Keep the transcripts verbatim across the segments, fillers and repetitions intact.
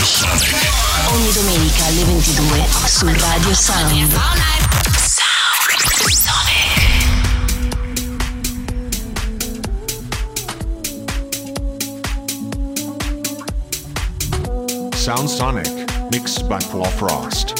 Sound Sonic. Ogni domenica alle ventidue su Radio Sound. Sound Sonic. Sound Sonic, mixed by Paul Frost.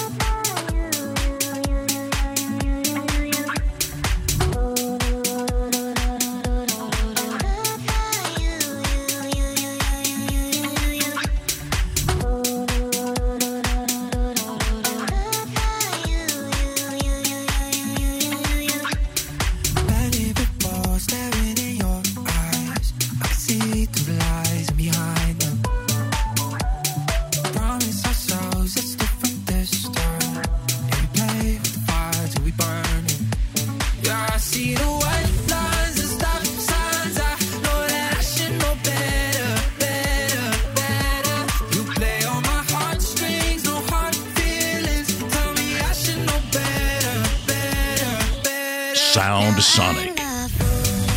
Sound Sonic.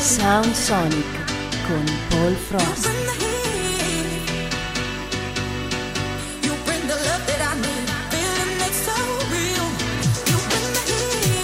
Sound Sonic con Paul Frost. You bring the love that I need, feeling it's so real. You bring the heat.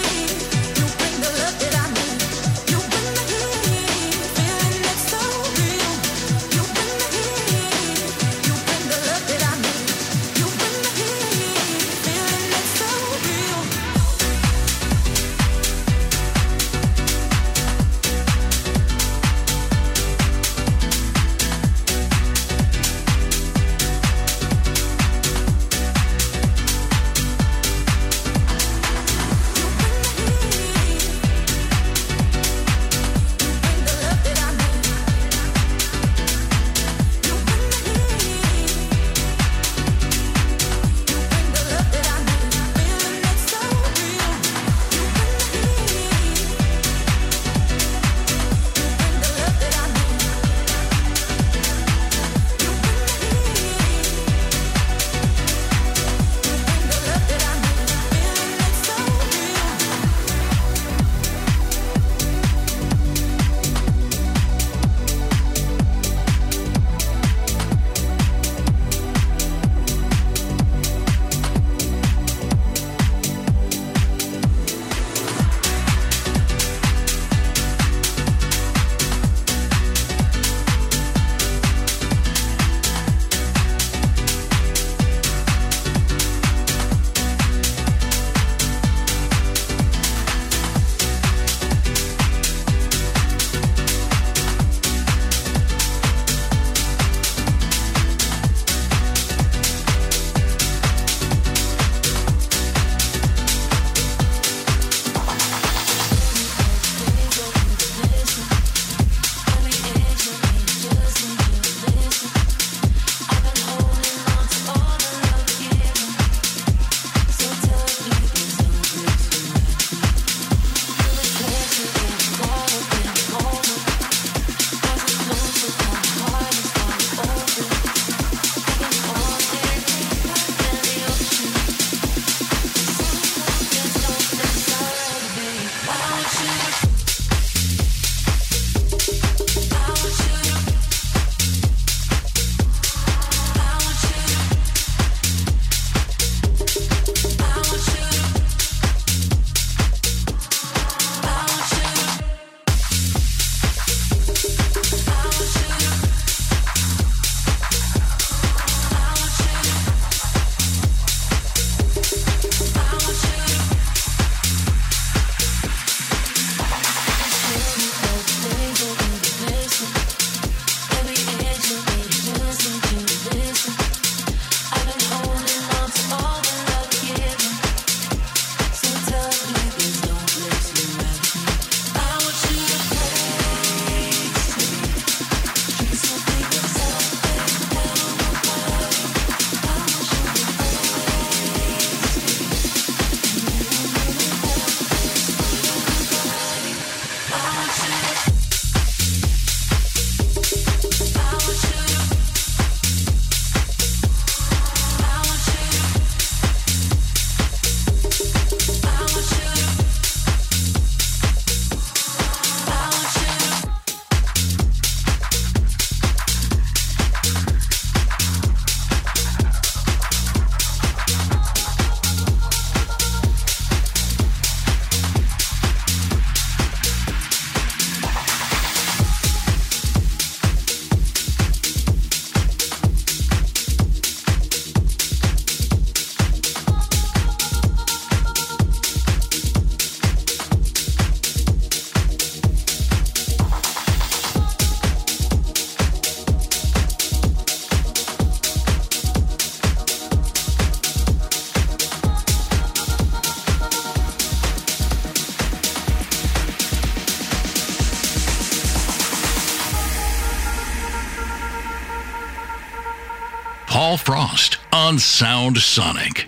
Paul Frost on Sound Sonic.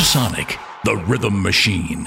Sound Sonic, the rhythm machine.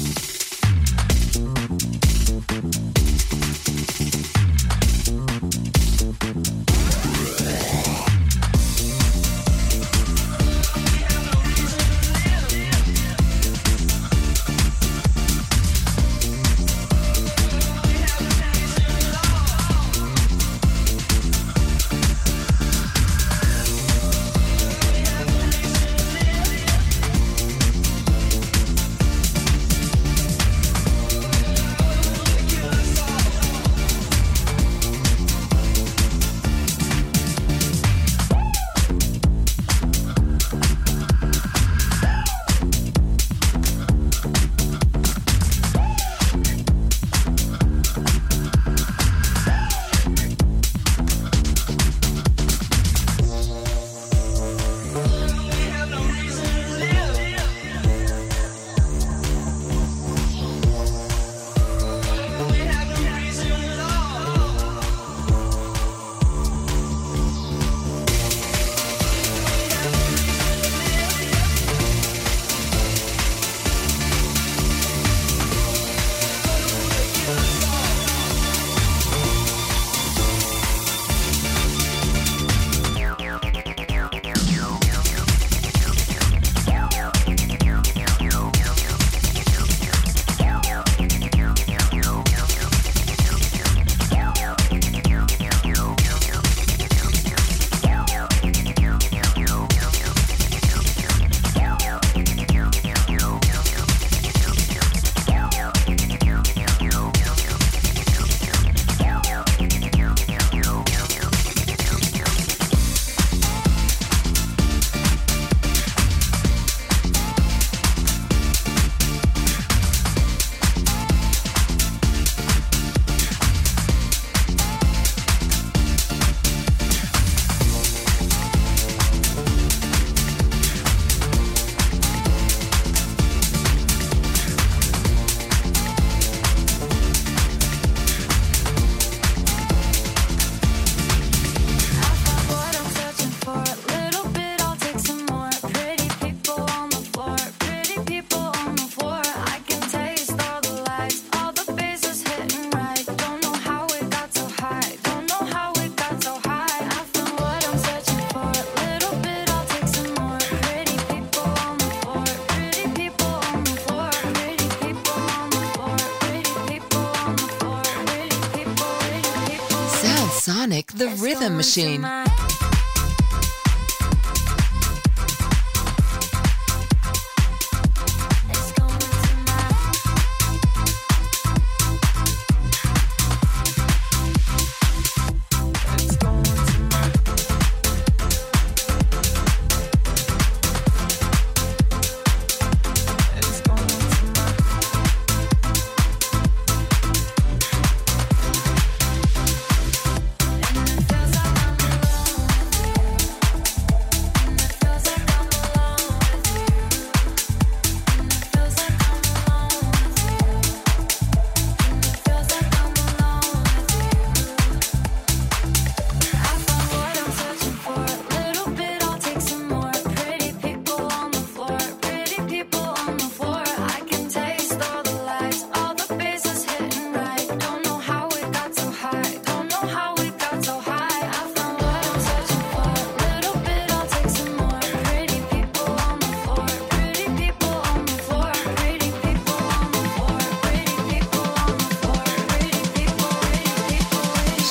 Sonic, the rhythm machine.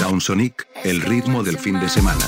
Sound Sonic, el ritmo del fin de semana.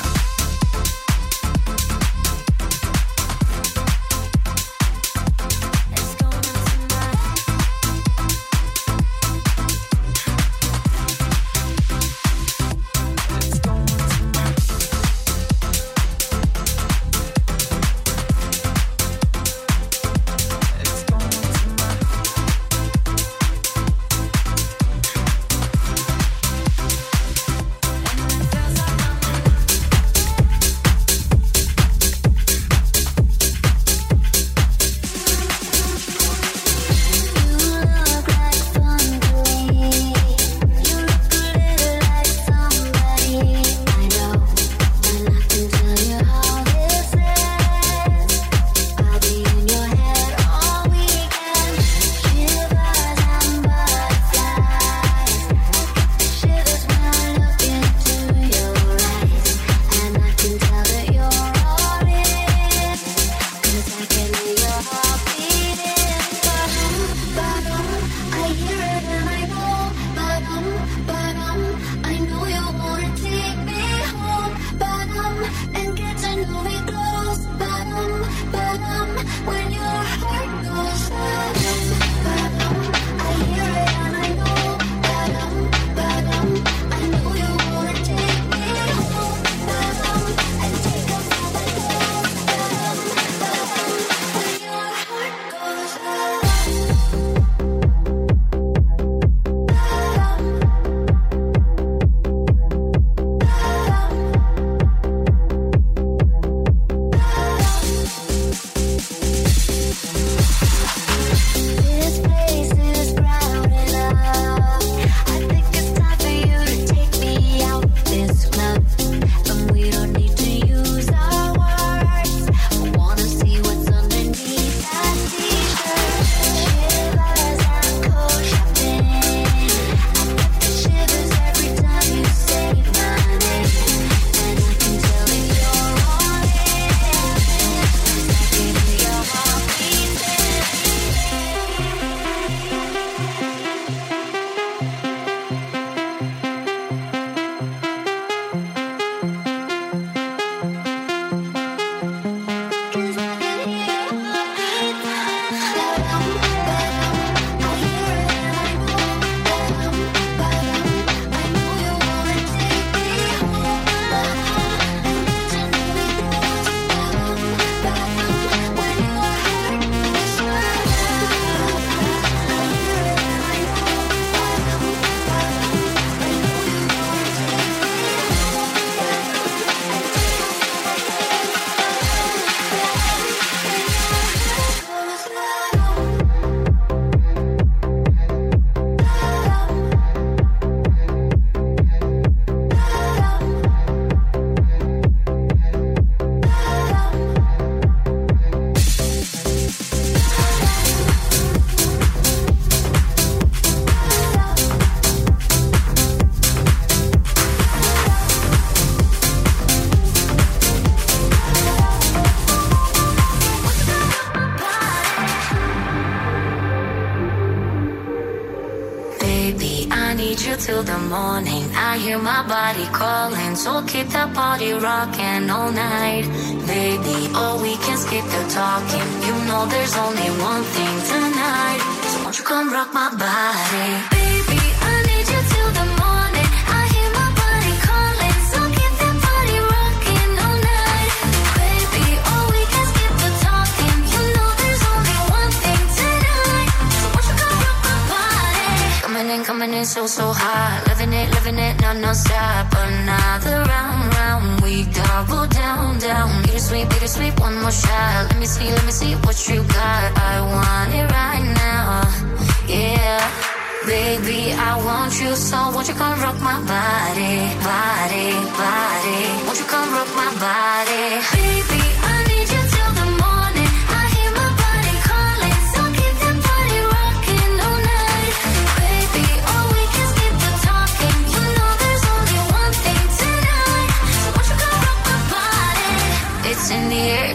Baby, I I need you till the morning. I hear my body calling, so keep that party rocking all night, baby. Oh, we can skip the talking. You know there's only one thing tonight, so won't you come rock my body? Coming in so, so hot. Living it, living it, not non-stop. Another round, round, we double down, down. Bittersweet, bittersweet, one more shot. Let me see, let me see what you got. I want it right now, yeah. Baby, I want you so. Won't you come rock my body, body, body. Won't you come rock my body? Baby, I need you till the morning. I hear my body calling, so keep that body rocking all night. It's in the air,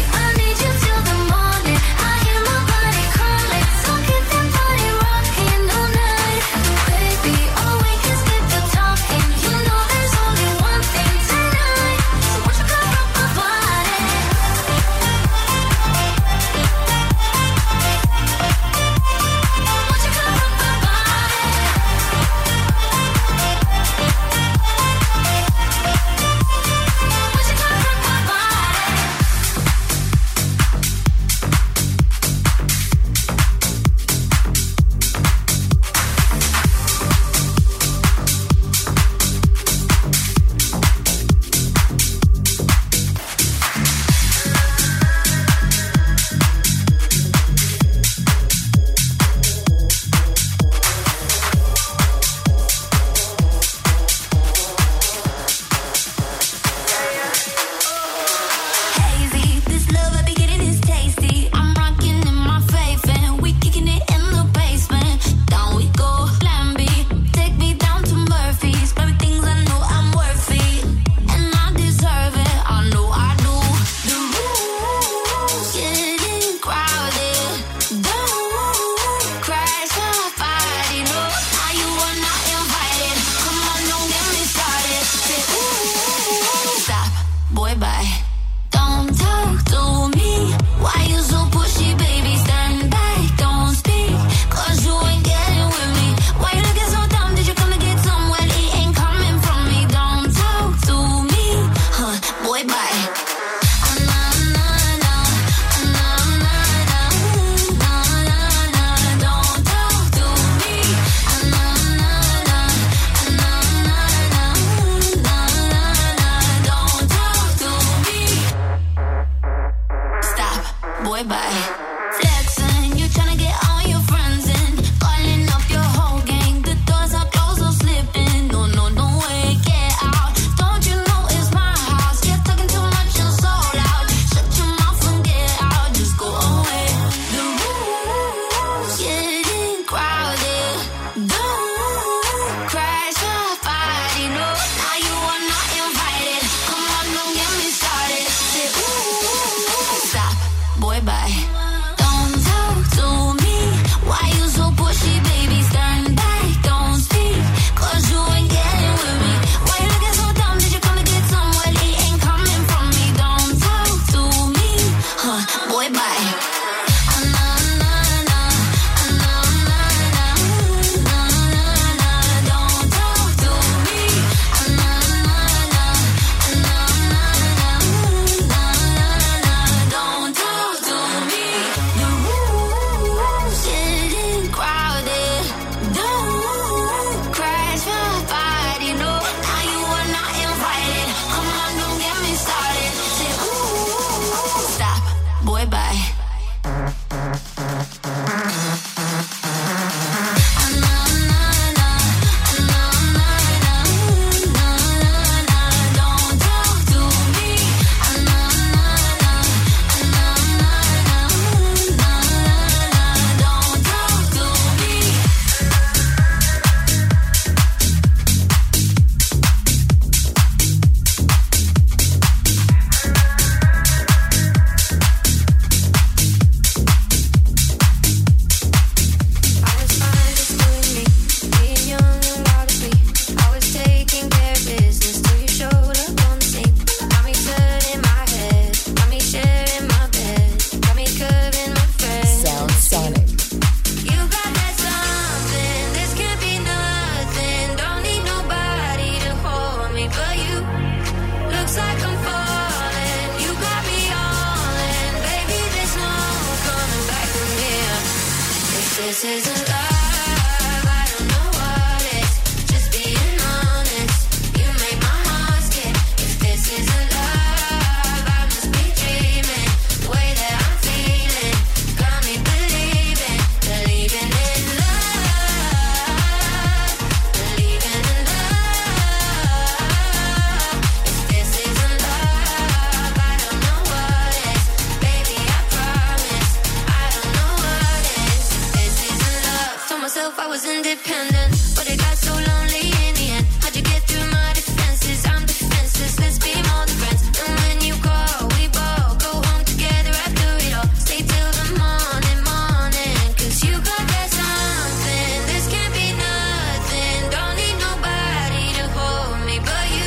myself, I was independent, but it got so lonely in the end. How'd you get through my defenses? I'm defenseless, let's be more than friends. And when you go, we both go home together after it all. Stay till the morning, morning, cause you got that something. This can't be nothing, don't need nobody to hold me but you.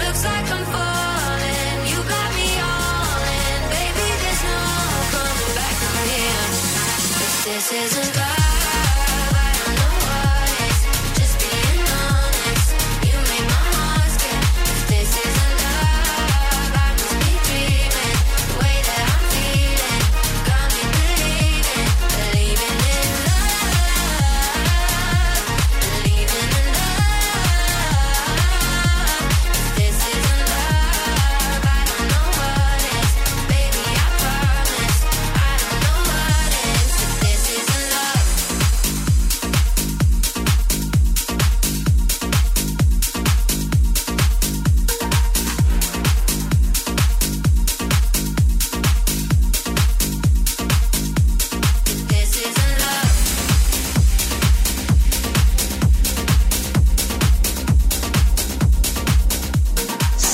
Looks like I'm falling, you got me all in. Baby, there's no coming back from here, cause this isn't love.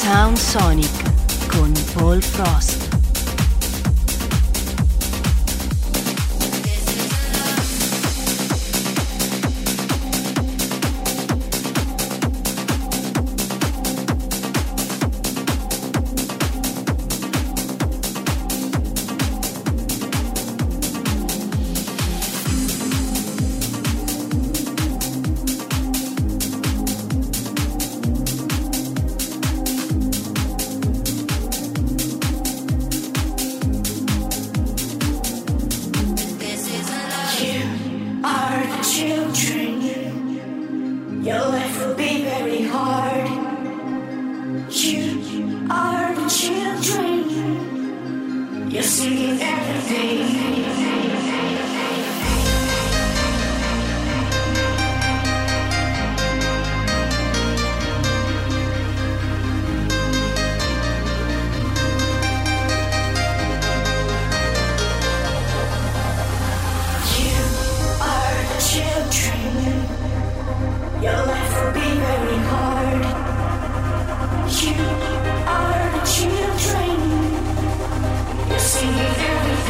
Sound Sonic con Paul Frost. You are the children, you're singing everything.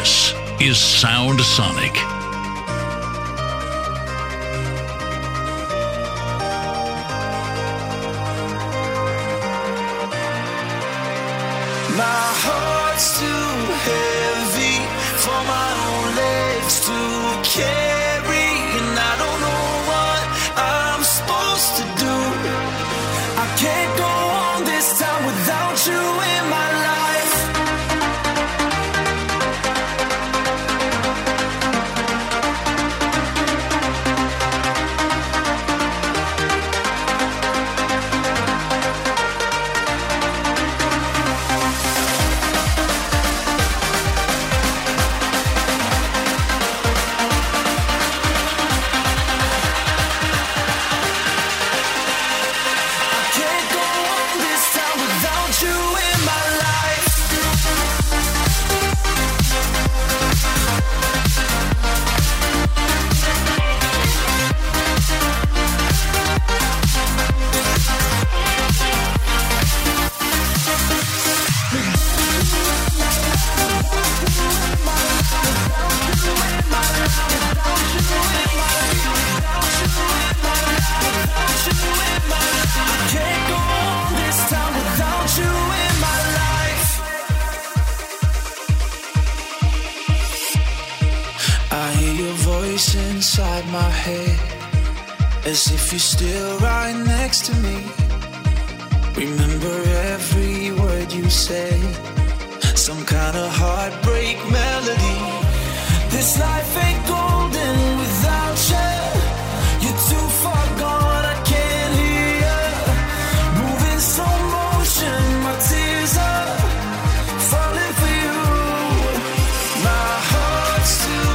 This is Sound Sonic. My heart's too heavy for my own legs to carry, and I don't know what I'm supposed to do. I can't go on this time without you in my life. Inside my head, as if you're still right next to me. Remember every word you say, some kind of heartbreak melody. This life ain't golden without you. You're too far gone, I can't hear you. Moving slow motion, my tears are falling for you. My heart's too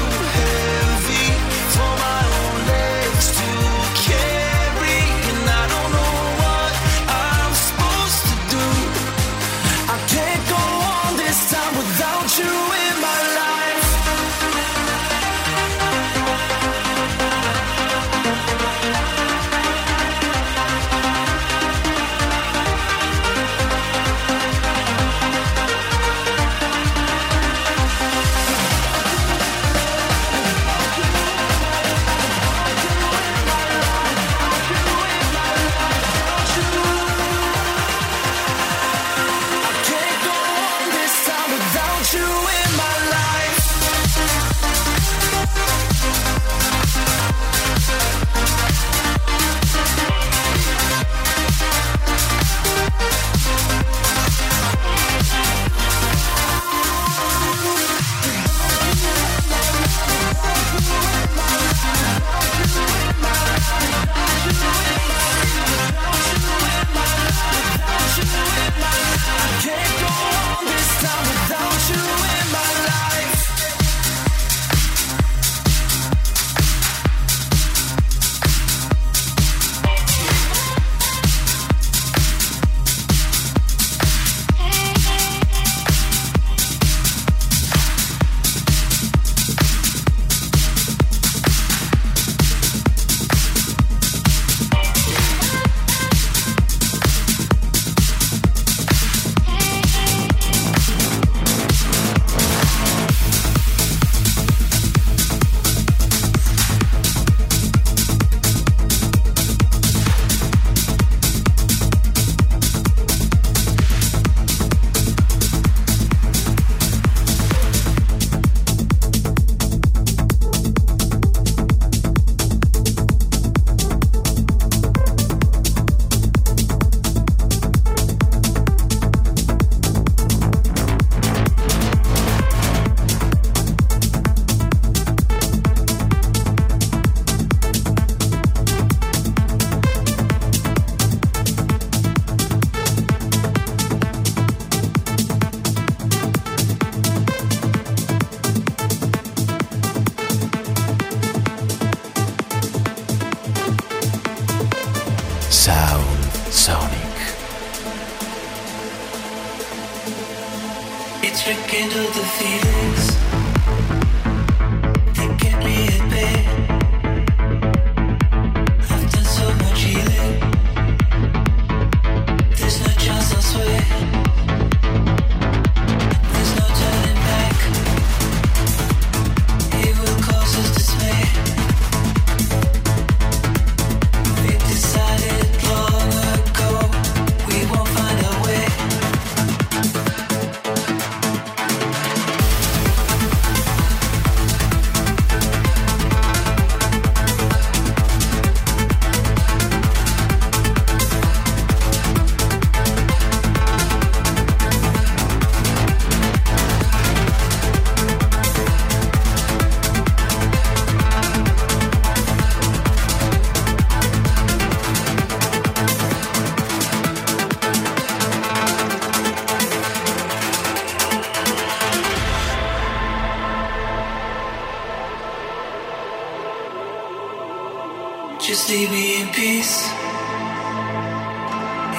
see me in peace.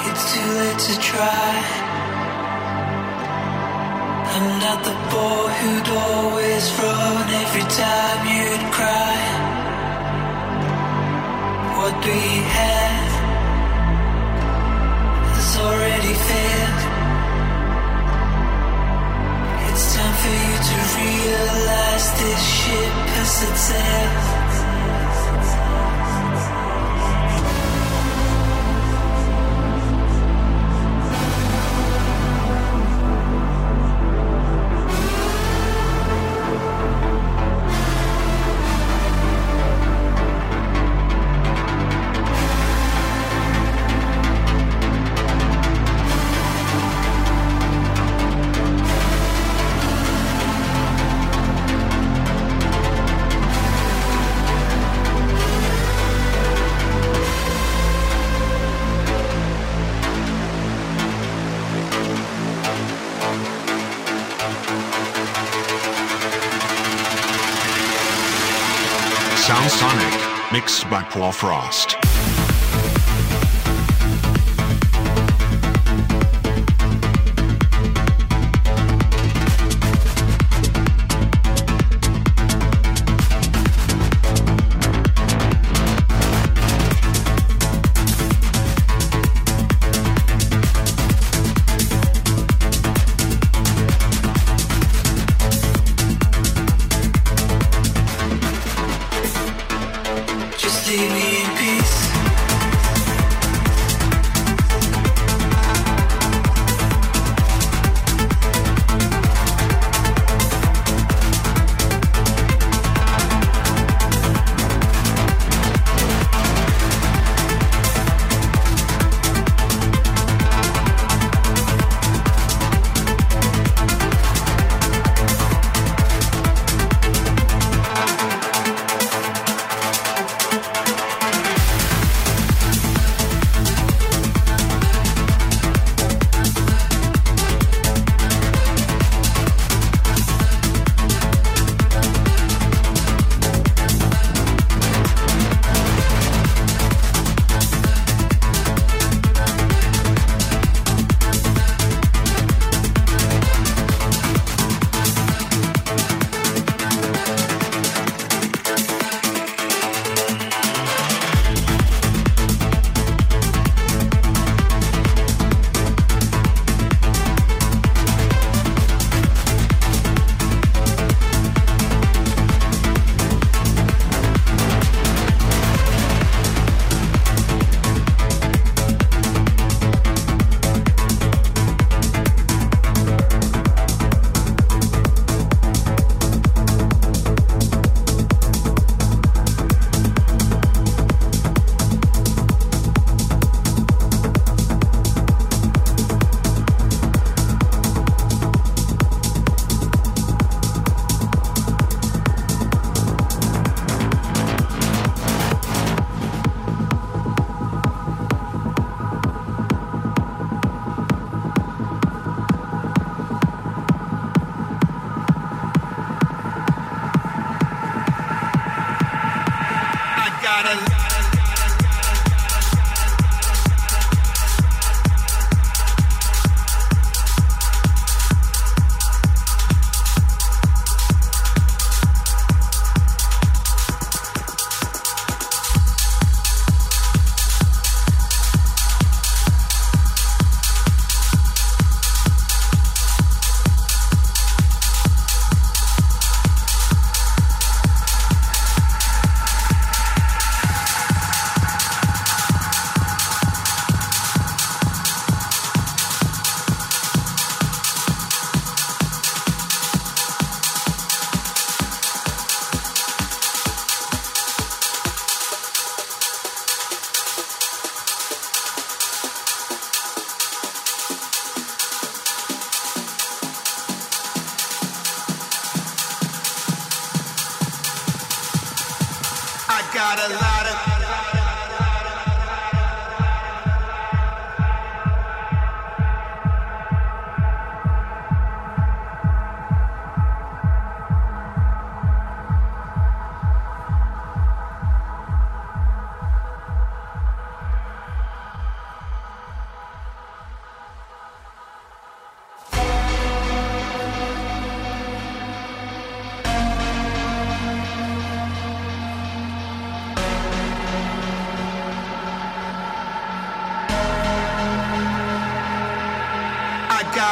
It's too late to try. I'm not the boy who'd always run every time you'd cry. What we have has already failed. It's time for you to realize this ship has set sail. Sound Sonic, mixed by Paul Frost.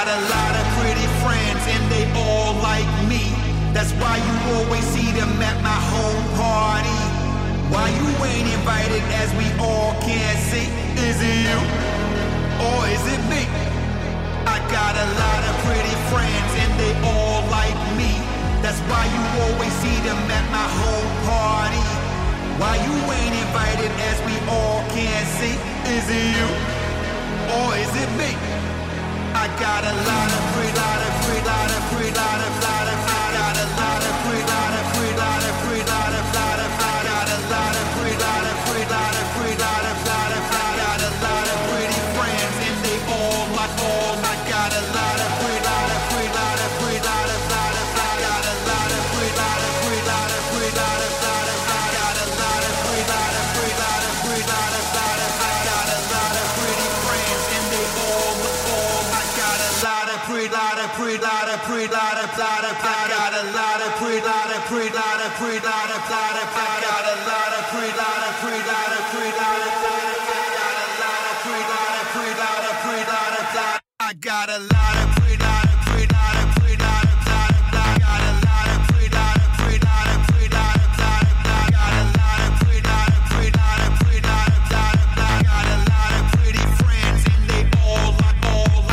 got a lot of pretty friends and they all like me. That's why you always see them at my home party. Why you ain't invited as we all can't see? Is it you or is it me? I got a lot of pretty friends and they all like me. That's why you always see them at my home party. Why you ain't invited as we all can't see? Is it you or is it me? I got a lot of free, lot of free, lot of free, lot of lot of free, lot of lot of free, lot of free, lot of free, lot of lot of free, lot of lot of free, lot of free, lot of free, lot of lot of free, lot of lot of pretty friends, and they all like all. I got a lot of free, lot of free, lot of free, lot of lot of free, got a lot of free, lot of free, lot of free, lot of lot of free, got a lot of free, lot of free, lot of free, lot of lot of free, got a lot of pretty friends, and they all all. Pretty lot of pretty lot of pretty lot of lot of I got a lot of pretty lot of pretty lot of pretty lot of lot of I got a lot of pretty lot of pretty lot of pretty lot of I got a lot of pretty lot of pretty lot of pretty lot of lot I got a lot of pretty lot of pretty lot of pretty lot of lot I got a lot of pretty lot of pretty lot of pretty lot of lot I got a lot of pretty lot of pretty lot of pretty lot of lot I got a lot of pretty friends and they all like all I got a lot.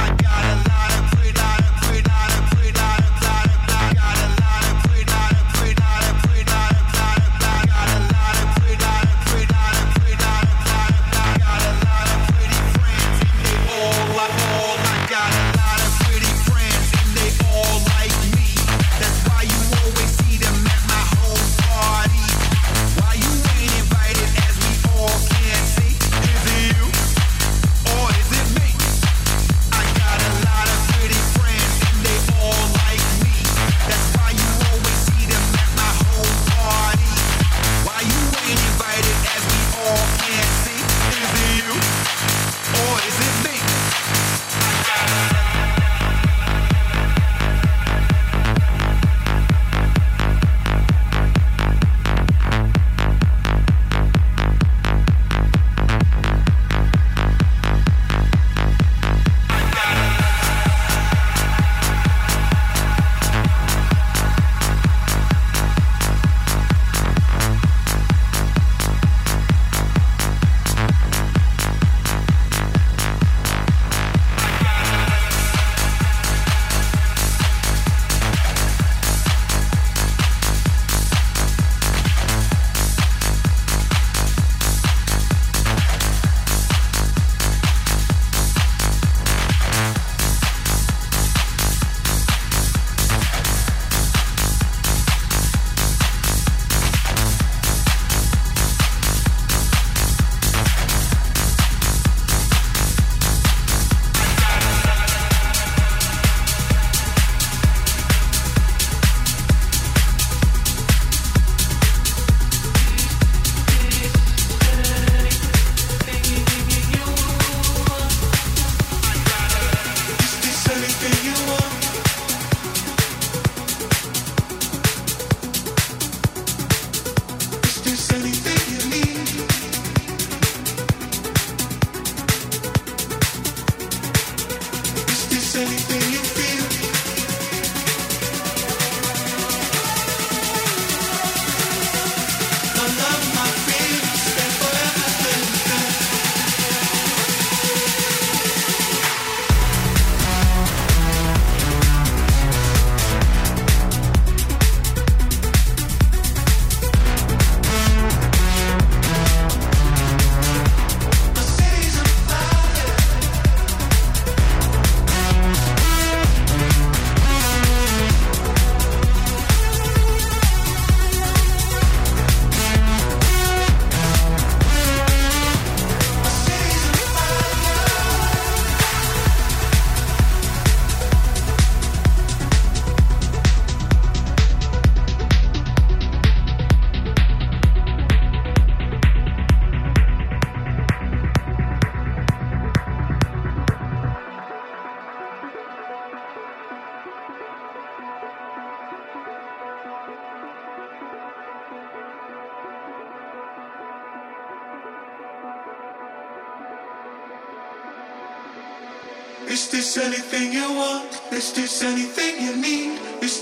Is this anything you want? Is this anything you need? Is